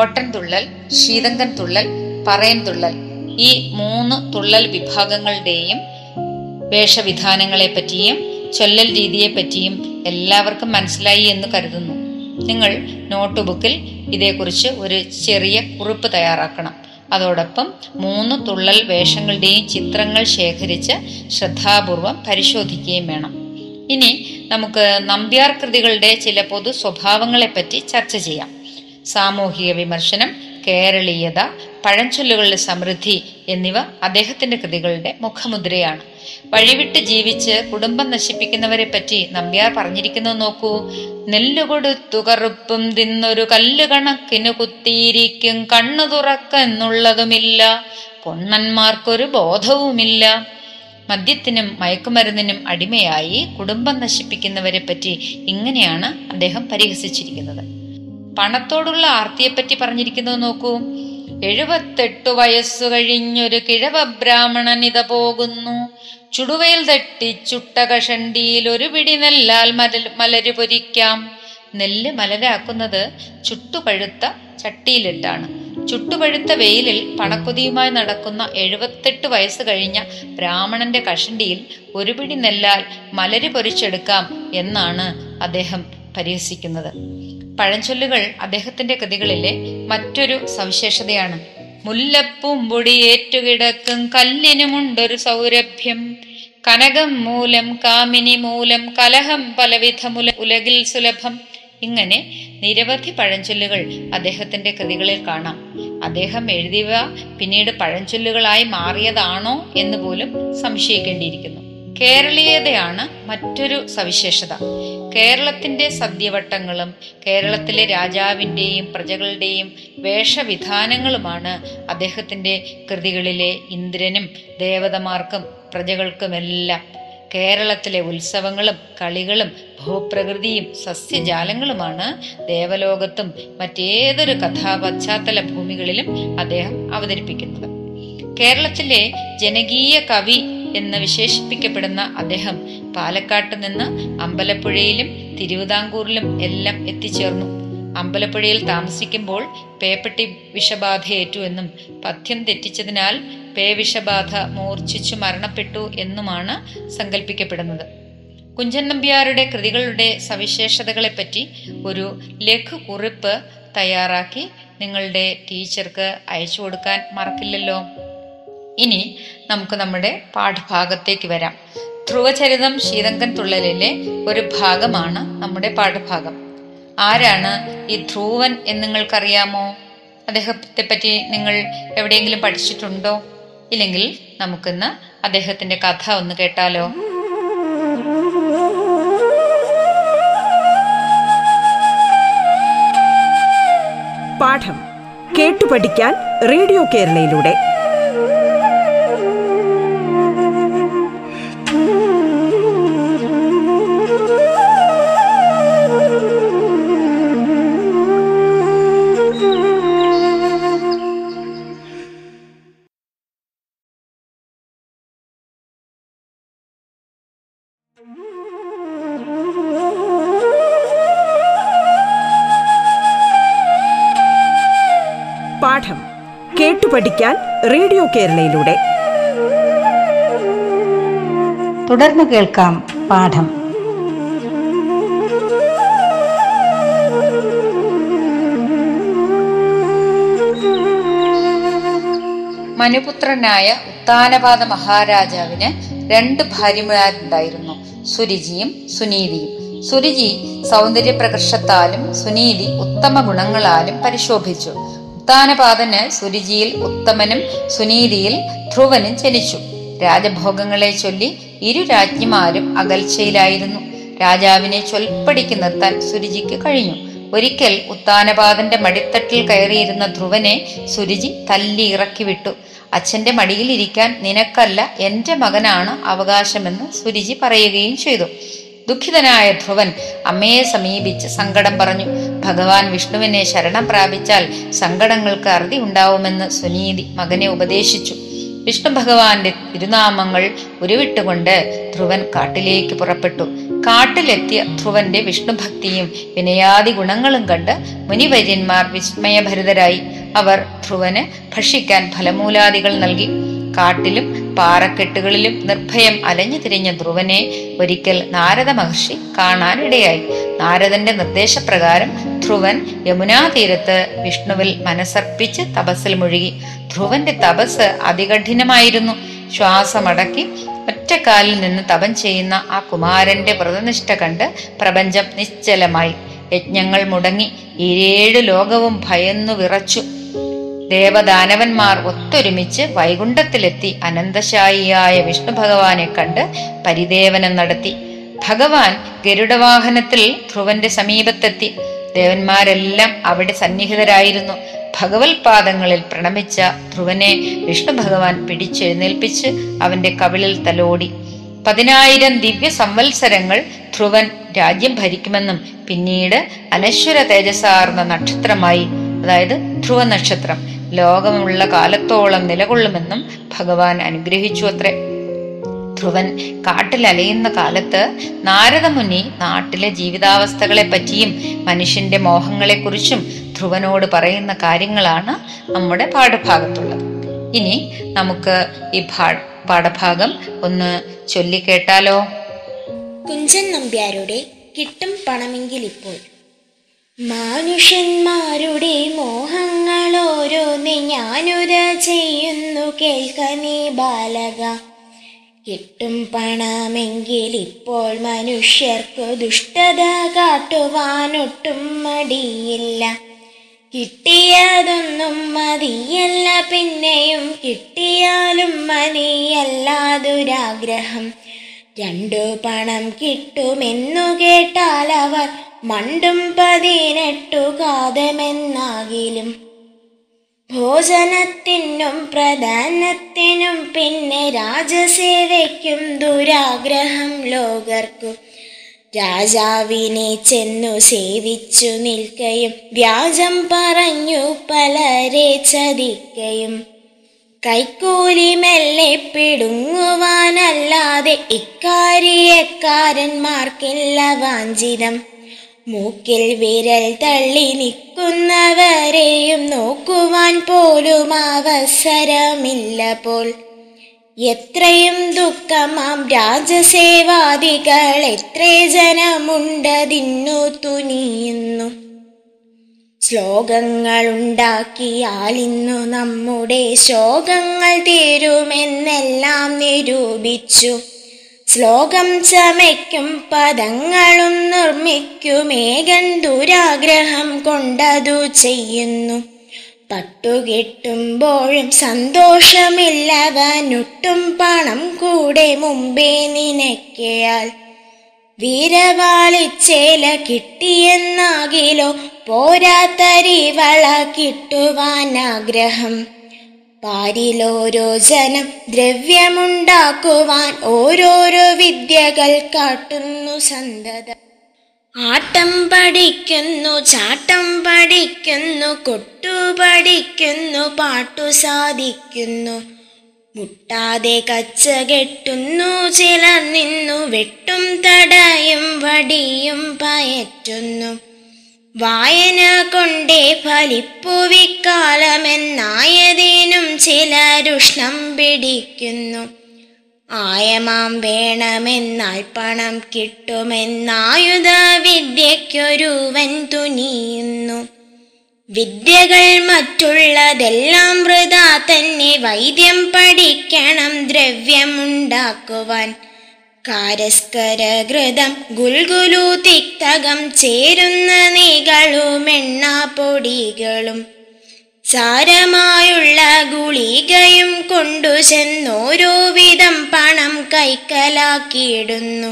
ഓട്ടൻ തുള്ളൽ, ശീതങ്കൻ തുള്ളൽ, പറയൻ തുള്ളൽ ഈ മൂന്ന് തുള്ളൽ വിഭാഗങ്ങളുടെയും വേഷവിധാനങ്ങളെ പറ്റിയും ചൊല്ലൽ രീതിയെ പറ്റിയും എല്ലാവർക്കും മനസ്സിലായി എന്ന് കരുതുന്നു. നിങ്ങൾ നോട്ട് ബുക്കിൽ ഇതേക്കുറിച്ച് ഒരു ചെറിയ കുറിപ്പ് തയ്യാറാക്കണം. അതോടൊപ്പം മൂന്ന് തുള്ളൽ വേഷങ്ങളുടെയും ചിത്രങ്ങൾ ശേഖരിച്ച് ശ്രദ്ധാപൂർവം പരിശോധിക്കുകയും വേണം. ഇനി നമുക്ക് നമ്പ്യാർ കൃതികളുടെ ചില പൊതു സ്വഭാവങ്ങളെപ്പറ്റി ചർച്ച ചെയ്യാം. സാമൂഹിക വിമർശനം, കേരളീയത, പഴഞ്ചൊല്ലുകളുടെ സമൃദ്ധി എന്നിവ അദ്ദേഹത്തിൻ്റെ കൃതികളുടെ മുഖമുദ്രയാണ്. വഴിവിട്ട് ജീവിച്ച് കുടുംബം നശിപ്പിക്കുന്നവരെ പറ്റി നമ്പ്യാർ പറഞ്ഞിരിക്കുന്നു നോക്കൂ. നെല്ലുകൊടുത്തു കറുപ്പും തിന്നൊരു കല്ല് കണക്കിനു കുത്തിയിരിക്കും കണ്ണു തുറക്കെന്നുള്ളതുമില്ല പൊണ്ണന്മാർക്കൊരു ബോധവുമില്ല. മദ്യത്തിനും മയക്കുമരുന്നിനും അടിമയായി കുടുംബം നശിപ്പിക്കുന്നവരെ പറ്റി ഇങ്ങനെയാണ് അദ്ദേഹം പരിഹസിച്ചിരിക്കുന്നത്. പണത്തോടുള്ള ആർത്തിയെപ്പറ്റി പറഞ്ഞിരിക്കുന്നത് നോക്കൂ. 78 വയസ്സു കഴിഞ്ഞൊരു കിഴവ ബ്രാഹ്മണൻ ഇത പോകുന്നു ചുടുവയിൽ തട്ടി ചുട്ട കഷണ്ടിയിൽ ഒരു പിടി നെല്ലാൽ മലര് പൊരിക്കാം. നെല്ല് മലരാക്കുന്നത് ചുട്ടുപഴുത്ത ചട്ടിയിലിട്ടാണ്. ചുട്ടുപഴുത്ത വെയിലിൽ പണക്കൊതിയുമായി നടക്കുന്ന 78 വയസ്സ് കഴിഞ്ഞ ബ്രാഹ്മണന്റെ കഷണ്ടിയിൽ ഒരു പിടി നെല്ലാൽ മലര് പൊരിച്ചെടുക്കാം എന്നാണ് അദ്ദേഹം പരിഹസിക്കുന്നത്. പഴഞ്ചൊല്ലുകൾ അദ്ദേഹത്തിന്റെ കൃതികളിലെ മറ്റൊരു സവിശേഷതയാണ്. മുല്ലപ്പൂമ്പൊടി ഏറ്റുകിടക്കും കല്ലിനുമുണ്ടൊരു സൗരഭ്യം കനകം മൂലം കാമിനി മൂലം കലഹം പലവിധ ഉലകിൽ സുലഭം. ഇങ്ങനെ നിരവധി പഴഞ്ചൊല്ലുകൾ അദ്ദേഹത്തിന്റെ കൃതികളിൽ കാണാം. അദ്ദേഹം എഴുതിയവ പിന്നീട് പഴഞ്ചൊല്ലുകളായി മാറിയതാണോ എന്ന് പോലും സംശയിക്കേണ്ടിയിരിക്കുന്നു. കേരളീയതയാണ് മറ്റൊരു സവിശേഷത. കേരളത്തിന്റെ സദ്യവട്ടങ്ങളും കേരളത്തിലെ രാജാവിൻ്റെയും പ്രജകളുടെയും വേഷവിധാനങ്ങളുമാണ് അദ്ദേഹത്തിൻ്റെ കൃതികളിലെ ഇന്ദ്രനും ദേവതമാർക്കും പ്രജകൾക്കുമെല്ലാം. കേരളത്തിലെ ഉത്സവങ്ങളും കളികളും ഭൂപ്രകൃതിയും സസ്യജാലങ്ങളുമാണ് ദേവലോകത്തും മറ്റേതൊരു കഥാപശ്ചാത്തല ഭൂമികളിലും അദ്ദേഹം അവതരിപ്പിക്കുന്നത്. കേരളത്തിലെ ജനകീയ കവി എന്ന് വിശേഷിപ്പിക്കപ്പെടുന്ന അദ്ദേഹം പാലക്കാട്ട് നിന്ന് അമ്പലപ്പുഴയിലും തിരുവിതാംകൂറിലും എല്ലാം എത്തിച്ചേർന്നു. അമ്പലപ്പുഴയിൽ താമസിക്കുമ്പോൾ പേപ്പട്ടി വിഷബാധയേറ്റു എന്നും പഥ്യം തെറ്റിച്ചതിനാൽ പേവിഷബാധ മൂർച്ഛിച്ചു മരണപ്പെട്ടു എന്നുമാണ് സങ്കല്പിക്കപ്പെടുന്നത്. കുഞ്ചൻ നമ്പ്യാരുടെ കൃതികളുടെ സവിശേഷതകളെപ്പറ്റി ഒരു ലഘു കുറിപ്പ് തയ്യാറാക്കി നിങ്ങളുടെ ടീച്ചർക്ക് അയച്ചു കൊടുക്കാൻ മറക്കില്ലല്ലോ. ഇനി നമുക്ക് നമ്മുടെ പാഠഭാഗത്തേക്ക് വരാം. ധ്രുവചരിതം ശീതങ്കൻ തുള്ളലിലെ ഒരു ഭാഗമാണ് നമ്മുടെ പാഠഭാഗം. ആരാണ് ഈ ധ്രുവൻ എന്ന് നിങ്ങൾക്കറിയാമോ? അദ്ദേഹത്തെ പറ്റി നിങ്ങൾ എവിടെയെങ്കിലും പഠിച്ചിട്ടുണ്ടോ? ഇല്ലെങ്കിൽ നമുക്കിന്ന് അദ്ദേഹത്തിന്റെ കഥ ഒന്ന് കേട്ടാലോ? പാഠം കേട്ടു പഠിക്കാൻ റേഡിയോ കേരളയിലൂടെ. പാഠം കേട്ടു പഠിക്കാൻ റേഡിയോ കേരളയിലൂടെ തുടർന്ന് കേൾക്കാം. പാഠം. മനുപുത്രനായ ഉത്താനപാദ മഹാരാജാവിന് 2 ഭാര്യമാരുണ്ടായിരുന്നു, സുരുചിയും സുനീതിയും. സുരുചി സൗന്ദര്യ പ്രകർഷത്താലും സുനീതി ഉത്തമ ഗുണങ്ങളാലും പരിശോഭിച്ചു. ഉത്താനപാദന് സുരുചിയിൽ ഉത്തമനും സുനീതിയിൽ ധ്രുവനും ജനിച്ചു. രാജഭോഗങ്ങളെ ചൊല്ലി ഇരു രാജ്ഞിമാരും അകൽച്ചയിലായിരുന്നു. രാജാവിനെ ചൊൽപ്പടിക്ക് നിർത്താൻ സുരുചിക്ക് കഴിഞ്ഞു. ഒരിക്കൽ ഉത്താനപാദന്റെ മടിത്തട്ടിൽ കയറിയിരുന്ന ധ്രുവനെ സുരുചി തല്ലി ഇറക്കി വിട്ടു. അച്ഛന്റെ മടിയിൽ ഇരിക്കാൻ നിനക്കല്ല, എന്റെ മകനാണ് അവകാശമെന്ന് സുരുചി പറയുകയും ചെയ്തു. ദുഃഖിതനായ ധ്രുവൻ അമ്മയെ സമീപിച്ച് സങ്കടം പറഞ്ഞു. ഭഗവാൻ വിഷ്ണുവിനെ ശരണം പ്രാപിച്ചാൽ സങ്കടങ്ങൾക്ക് അറുതി ഉണ്ടാവുമെന്ന് സുനീതി മകനെ ഉപദേശിച്ചു. വിഷ്ണു ഭഗവാന്റെ തിരുനാമങ്ങൾ ഉരുവിട്ടുകൊണ്ട് ധ്രുവൻ കാട്ടിലേക്ക് പുറപ്പെട്ടു. കാട്ടിലെത്തിയ ധ്രുവന്റെ വിഷ്ണുഭക്തിയും വിനയാദി ഗുണങ്ങളും കണ്ട് മുനിവര്യന്മാർ വിസ്മയഭരിതരായി. അവർ ധ്രുവന് ഭക്ഷിക്കാൻ ഫലമൂലാദികൾ നൽകി. കാട്ടിലും പാറക്കെട്ടുകളിലും നിർഭയം അലഞ്ഞു തിരിഞ്ഞ ധ്രുവനെ ഒരിക്കൽ നാരദ മഹർഷി കാണാനിടയായി. നാരദന്റെ നിർദ്ദേശപ്രകാരം ധ്രുവൻ യമുനാ തീരത്ത് വിഷ്ണുവിൽ മനസ്സർപ്പിച്ച് തപസ്സിൽ മുഴുകി. ധ്രുവന്റെ തപസ് അതികഠിനമായിരുന്നു. ശ്വാസമടക്കി ഒറ്റക്കാലിൽ നിന്ന് തപം ചെയ്യുന്ന ആ കുമാരന്റെ വ്രതനിഷ്ഠ കണ്ട് പ്രപഞ്ചം നിശ്ചലമായി. യജ്ഞങ്ങൾ മുടങ്ങി. 7 ലോകവും ഭയന്നു വിറച്ചു. ദേവദാനവന്മാർ ഒത്തൊരുമിച്ച് വൈകുണ്ഠത്തിലെത്തി അനന്തശായിയായ വിഷ്ണു ഭഗവാനെ കണ്ട് പരിദേവനം നടത്തി. ഭഗവാൻ ഗരുഡവാഹനത്തിൽ ധ്രുവന്റെ സമീപത്തെത്തി. ദേവന്മാരെല്ലാം അവിടെ സന്നിഹിതരായിരുന്നു. ഭഗവത്പാദങ്ങളിൽ പ്രണമിച്ച ധ്രുവനെ വിഷ്ണു ഭഗവാൻ പിടിച്ചെഴുന്നേൽപ്പിച്ച് അവന്റെ കവിളിൽ തലോടി. 10,000 ദിവ്യ സംവത്സരങ്ങൾ ധ്രുവൻ രാജ്യം ഭരിക്കുമെന്നും പിന്നീട് അനശ്വര തേജസ്സാർന്ന നക്ഷത്രമായി, അതായത് ധ്രുവ നക്ഷത്രം, ലോകമുള്ള കാലത്തോളം നിലകൊള്ളുമെന്നും ഭഗവാൻ അനുഗ്രഹിച്ചു അത്രേ. ധ്രുവൻ കാട്ടിലലയുന്ന കാലത്ത് നാരദമുനി നാട്ടിലെ ജീവിതാവസ്ഥകളെ പറ്റിയും മനുഷ്യന്റെ മോഹങ്ങളെക്കുറിച്ചും ധ്രുവനോട് പറയുന്ന കാര്യങ്ങളാണ് നമ്മുടെ പാഠഭാഗത്തുള്ളത്. ഇനി നമുക്ക് ഈ പാഠഭാഗം ഒന്ന് ചൊല്ലിക്കേട്ടാലോ? കുഞ്ചൻ നമ്പ്യാരുടെ കിട്ടും പണമെങ്കിലിപ്പോൾ. മനുഷ്യന്മാരുടെ മോഹങ്ങളോരോന്ന് ഞാനുര ചെയ്യുന്നു കേൾക്കനീ ബാലക. കിട്ടും പണമെങ്കിലിപ്പോൾ മനുഷ്യർക്കു ദുഷ്ടത കാട്ടുവാനൊട്ടും മടിയില്ല. കിട്ടിയതൊന്നും മതിയല്ല, പിന്നെയും കിട്ടിയാലും മതിയല്ലാതൊരാഗ്രഹം. 2 പണം കിട്ടുമെന്നു കേട്ടാൽ അവർ മണ്ടും 18 കാതമെന്നാകിലും. ഭോജനത്തിനും പ്രധാനത്തിനും പിന്നെ രാജസേവയ്ക്കും ദുരാഗ്രഹം ലോകർക്കും. രാജാവിനെ ചെന്നു സേവിച്ചു നിൽക്കയും വ്യാജം പറഞ്ഞു പലരെ ചതിക്കയും. കൈക്കൂലി മെല്ലെ പിടുങ്ങുവാനല്ലാതെ ഇക്കാരിയക്കാരന്മാർക്കില്ല വാഞ്ചിതം. മൂക്കിൽ വിരൽ തള്ളി നിൽക്കുന്നവരെയും നോക്കുവാൻ പോലും അവസരമില്ല പോൽ. എത്രയും ദുഃഖമാം രാജസേവാദികൾ എത്രേ ജനമുണ്ടതിന്നു തുനിയുന്നു. ശ്ലോകങ്ങളുണ്ടാക്കിയാലിന്നു നമ്മുടെ ശോകങ്ങൾ തീരുമെന്നെല്ലാം നിരൂപിച്ചു. ശ്ലോകം ചമയ്ക്കും പദങ്ങളും നിർമ്മിക്കുമേകൻ ദുരാഗ്രഹം കൊണ്ടതു ചെയ്യുന്നു. പട്ടുകെട്ടുമ്പോഴും സന്തോഷമില്ലവനൊട്ടും പണം കൂടെ മുമ്പേ നിനക്കയാൽ വീരവാളിച്ചേല കിട്ടിയെന്നാകിലോ പോരാത്തരിവള കിട്ടുവാനാഗ്രഹം. പാരിലോരോ ജനം ദ്രവ്യമുണ്ടാക്കുവാൻ ഓരോരോ വിദ്യകൾ കാട്ടുന്നു സന്തത. ആട്ടം പഠിക്കുന്നു, ചാട്ടം പഠിക്കുന്നു, കൊട്ടു പഠിക്കുന്നു, പാട്ടു സാധിക്കുന്നു. മുട്ടാതെ കച്ചകെട്ടുന്നു ചിലർ നിന്നു, വെട്ടും തടയും വടിയും പയറ്റുന്നു. വായന കൊണ്ടേ ഫലിപ്പുവിക്കാലമെന്നായതിനും ചിലരുഷ്ണം പിടിക്കുന്നു. ആയമാം വേണമെന്നാൽ പണം കിട്ടുമെന്നായുധ വിദ്യയ്ക്കൊരുവൻ തുനിയുന്നു. വിദ്യകൾ മറ്റുള്ളതെല്ലാം വൃഥാ തന്നെ, വൈദ്യം പഠിക്കണം ദ്രവ്യമുണ്ടാക്കുവാൻ. കാരസ്കരഘൃതം ഗുൽഗുലു തിക്തകം ചേരുന്ന നീകളും എണ്ണാപ്പൊടികളും സാരമായുള്ള ഗുളികയും കൊണ്ടു ചെന്നോരോ വിധം പണം കൈക്കലാക്കിയിടുന്നു.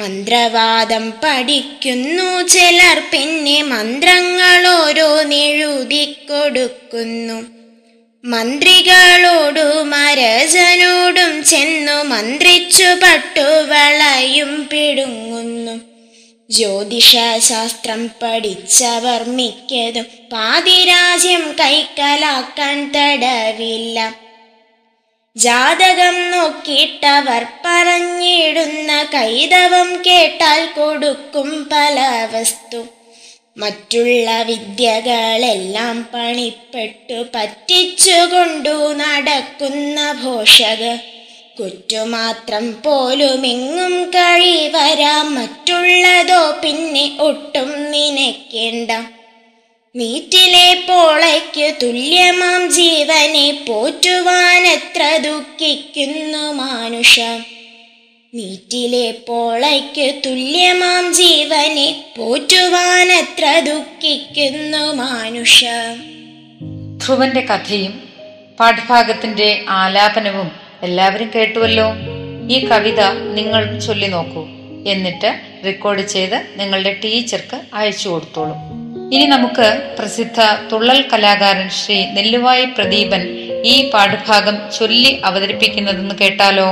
മന്ത്രവാദം പഠിക്കുന്നു ചിലർ, പിന്നെ മന്ത്രങ്ങളോരോ നെഴുതിക്കൊടുക്കുന്നു. മന്ത്രികളോടും അരസനോടും ചെന്നു മന്ത്രിച്ചു പട്ടുവളയും പിടുങ്ങുന്നു. ജ്യോതിഷശാസ്ത്രം പഠിച്ചവർ മിക്കതും പാതിരാജ്യം കൈക്കലാക്കാൻ തടവില്ല. ജാതകം നോക്കിയിട്ടവർ പറഞ്ഞിടുന്ന കൈതവം കേട്ടാൽ കൊടുക്കും പല വസ്തു. മറ്റുള്ള വിദ്യകളെല്ലാം പണിപ്പെട്ടു പറ്റിച്ചുകൊണ്ടു നടക്കുന്ന ഭോഷകർ കുറ്റുമാത്രം പോലുമെങ്ങും കഴിവരാം. മറ്റുള്ളതോ പിന്നെ ഒട്ടും നിനക്കേണ്ട. നീറ്റിലെ പോളയ്ക്കു തുല്യമാം ജീവനെ പോറ്റുവാനെത്ര ദുഃഖിക്കുന്നു മനുഷ്യ. നീറ്റിലെ പോളയ്ക്കു തുല്യമാം ജീവനെ പോറ്റുവാനത്ര ദുഃഖിക്കുന്നു മനുഷ്യ. ധ്രുവന്റെ കഥയും പാഠഭാഗത്തിന്റെ ആലാപനവും എല്ലാവരും കേട്ടുവല്ലോ. ഈ കവിത നിങ്ങൾ ചൊല്ലി നോക്കൂ, എന്നിട്ട് റെക്കോർഡ് ചെയ്ത് നിങ്ങളുടെ ടീച്ചർക്ക് അയച്ചു കൊടുത്തോളൂ. ഇനി നമുക്ക് പ്രസിദ്ധ തുള്ളൽ കലാകാരൻ ശ്രീ നെല്ലുവായി പ്രദീപൻ ഈ പാഠഭാഗം ചൊല്ലി അവതരിപ്പിക്കുന്നതെന്ന് കേട്ടാലോ.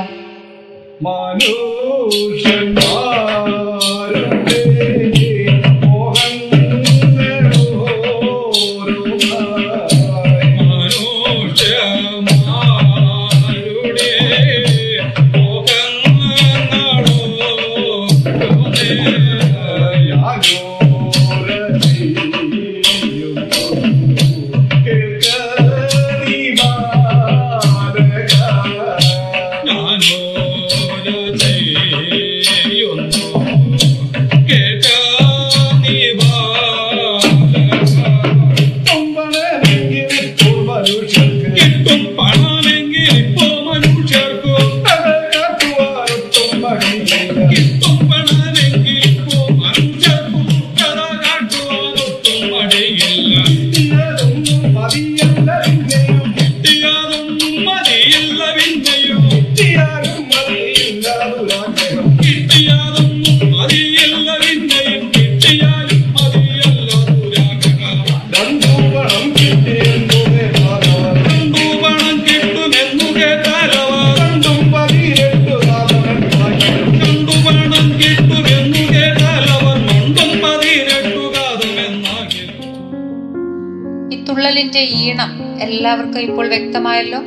ഈണം എല്ലാവർക്കും ഇപ്പോൾ വ്യക്തമായല്ലോ.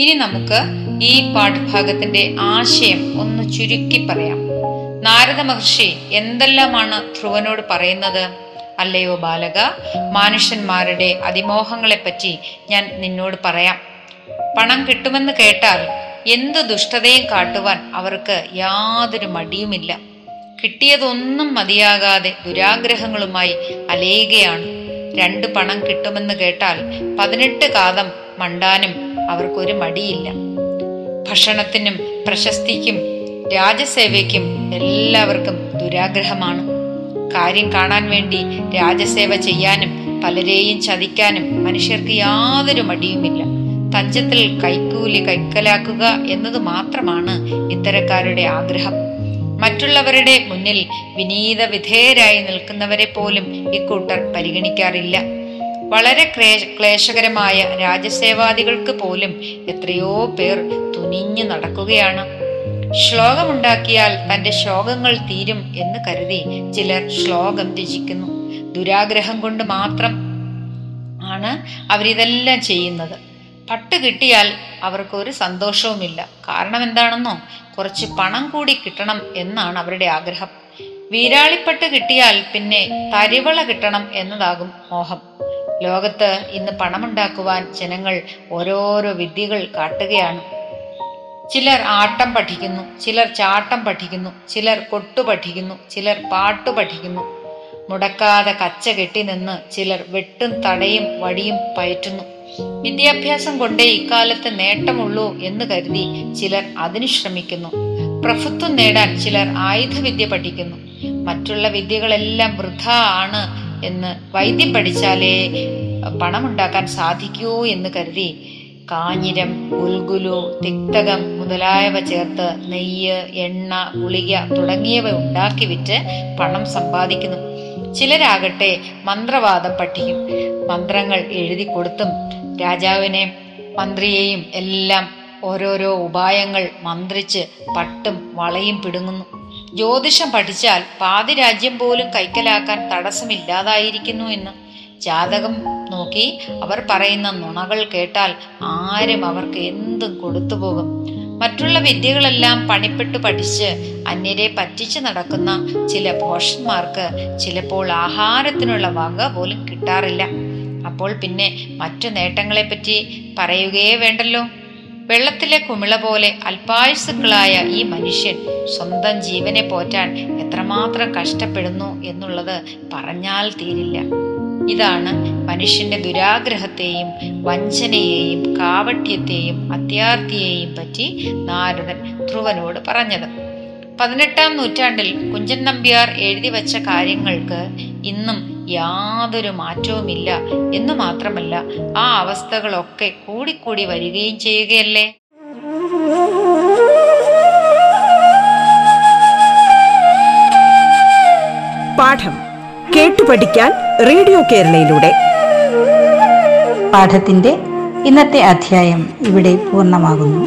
ഇനി നമുക്ക് ഈ പാഠഭാഗത്തിന്റെ ആശയം ഒന്ന് ചുരുക്കി പറയാം. നാരദ മഹർഷി എന്തെല്ലാമാണ് ധ്രുവനോട് പറയുന്നത്? അല്ലയോ ബാലക, മനുഷ്യന്മാരുടെ അതിമോഹങ്ങളെ പറ്റി ഞാൻ നിന്നോട് പറയാം. പണം കിട്ടുമെന്ന് കേട്ടാൽ എന്ത് ദുഷ്ടതയും കാട്ടുവാൻ അവർക്ക് യാതൊരു മടിയുമില്ല. കിട്ടിയതൊന്നും മതിയാകാതെ ദുരാഗ്രഹങ്ങളുമായി അലയുകയാണ്. 2 പണം കിട്ടുമെന്ന് കേട്ടാൽ 18 കാതം മണ്ടാനും അവർക്കൊരു മടിയില്ല. ഭക്ഷണത്തിനും പ്രശസ്തിക്കും രാജസേവയ്ക്കും എല്ലാവർക്കും ദുരാഗ്രഹമാണ്. കാര്യം കാണാൻ വേണ്ടി രാജസേവ ചെയ്യാനും പലരെയും ചതിക്കാനും മനുഷ്യർക്ക് യാതൊരു മടിയുമില്ല. തഞ്ചത്തിൽ കൈക്കൂലി കൈക്കലാക്കുക എന്നത് മാത്രമാണ് ഇത്തരക്കാരുടെ ആഗ്രഹം. മറ്റുള്ളവരുടെ മുന്നിൽ വിനീത വിധേയരായി നിൽക്കുന്നവരെ പോലും ഇക്കൂട്ടർ പരിഗണിക്കാറില്ല. വളരെ ക്ലേശകരമായ രാജസേവാദികൾക്ക് പോലും എത്രയോ പേർ തുനിഞ്ഞു നടക്കുകയാണ്. ശ്ലോകമുണ്ടാക്കിയാൽ തന്റെ ശോകങ്ങൾ തീരും എന്ന് കരുതി ചിലർ ശ്ലോകം ത്യജിക്കുന്നു. ദുരാഗ്രഹം കൊണ്ട് മാത്രം ആണ് അവരിതെല്ലാം ചെയ്യുന്നത്. പട്ട് കിട്ടിയാൽ അവർക്കൊരു സന്തോഷവുമില്ല. കാരണം എന്താണെന്നോ, കുറച്ച് പണം കൂടി കിട്ടണം എന്നാണ് അവരുടെ ആഗ്രഹം. വീരാളിപ്പട്ട് കിട്ടിയാൽ പിന്നെ തരിവള കിട്ടണം എന്നതാകും മോഹം. ലോകത്ത് ഇന്ന് പണമുണ്ടാക്കുവാൻ ജനങ്ങൾ ഓരോരോ വിദ്യകൾ കാട്ടുകയാണ്. ചിലർ ആട്ടം പഠിക്കുന്നു, ചിലർ ചാട്ടം പഠിക്കുന്നു, ചിലർ കൊട്ടു പഠിക്കുന്നു, ചിലർ പാട്ടു പഠിക്കുന്നു. മുടക്കാതെ കച്ച കെട്ടി നിന്ന് ചിലർ വെട്ടും തടയും വടിയും പയറ്റുന്നു. വിദ്യാഭ്യാസം കൊണ്ടേ ഇക്കാലത്ത് നേട്ടമുള്ളൂ എന്ന് കരുതി ചിലർ അതിനു ശ്രമിക്കുന്നു. പ്രഭുത്വം നേടാൻ ചിലർ ആയുധവിദ്യ പഠിക്കുന്നു. മറ്റുള്ള വിദ്യകളെല്ലാം വൃഥ ആണ് എന്ന്, വൈദ്യം പഠിച്ചാലേ പണമുണ്ടാക്കാൻ സാധിക്കൂ എന്ന് കരുതി കാഞ്ഞിരം, ഗുൽഗുലു, തിക്തകം മുതലായവ ചേർത്ത് നെയ്യ്, എണ്ണ, ഗുളിക തുടങ്ങിയവ ഉണ്ടാക്കി വിറ്റ് പണം സമ്പാദിക്കുന്നു. ചിലരാകട്ടെ മന്ത്രവാദം പഠിക്കും. മന്ത്രങ്ങൾ എഴുതി കൊടുത്തും രാജാവിനെ മന്ത്രിയെയും എല്ലാം ഓരോരോ ഉപായങ്ങൾ മന്ത്രിച്ച് പട്ടും വളയും പിടുങ്ങുന്നു. ജ്യോതിഷം പഠിച്ചാൽ പാതി രാജ്യം പോലും കൈക്കലാക്കാൻ തടസ്സമില്ലാതായിരിക്കുന്നു എന്ന്. ജാതകം നോക്കി അവർ പറയുന്ന നുണകൾ കേട്ടാൽ ആരും അവർക്ക് എന്തും കൊടുത്തു പോകും. മറ്റുള്ള വിദ്യകളെല്ലാം പണിപ്പെട്ടു പഠിച്ച് അന്യരെ പറ്റിച്ചു നടക്കുന്ന ചില ഭോഷന്മാർക്ക് ചിലപ്പോൾ ആഹാരത്തിനുള്ള വക പോലും കിട്ടാറില്ല. അപ്പോൾ പിന്നെ മറ്റു നേട്ടങ്ങളെപ്പറ്റി പറയുകയേ വേണ്ടല്ലോ. വെള്ളത്തിലെ കുമിള പോലെ അല്പായുസുക്കളായ ഈ മനുഷ്യൻ സ്വന്തം ജീവനെ പോറ്റാൻ എത്രമാത്രം കഷ്ടപ്പെടുന്നു എന്നുള്ളത് പറഞ്ഞാൽ തീരില്ല. ഇതാണ് മനുഷ്യന്റെ ദുരാഗ്രഹത്തെയും വഞ്ചനയെയും കാവട്യത്തെയും അത്യാർത്തിയെയും പറ്റി നാരദൻ ധ്രുവനോട് പറഞ്ഞത്. 18-ാം നൂറ്റാണ്ടിൽ കുഞ്ചൻ നമ്പ്യാർ എഴുതി വച്ച കാര്യങ്ങൾക്ക് ഇന്നും യാതൊരു മാറ്റവുമില്ല എന്ന് മാത്രമല്ല, ആ അവസ്ഥകളൊക്കെ കൂടിക്കൂടി വരികയും ചെയ്യുകയല്ലേ. പാഠം കേട്ടു പഠിക്കാൻ റേഡിയോ കേരളയിലൂടെ പാഠത്തിന്റെ ഇന്നത്തെ അധ്യായം ഇവിടെ പൂർണ്ണമാകുന്നു.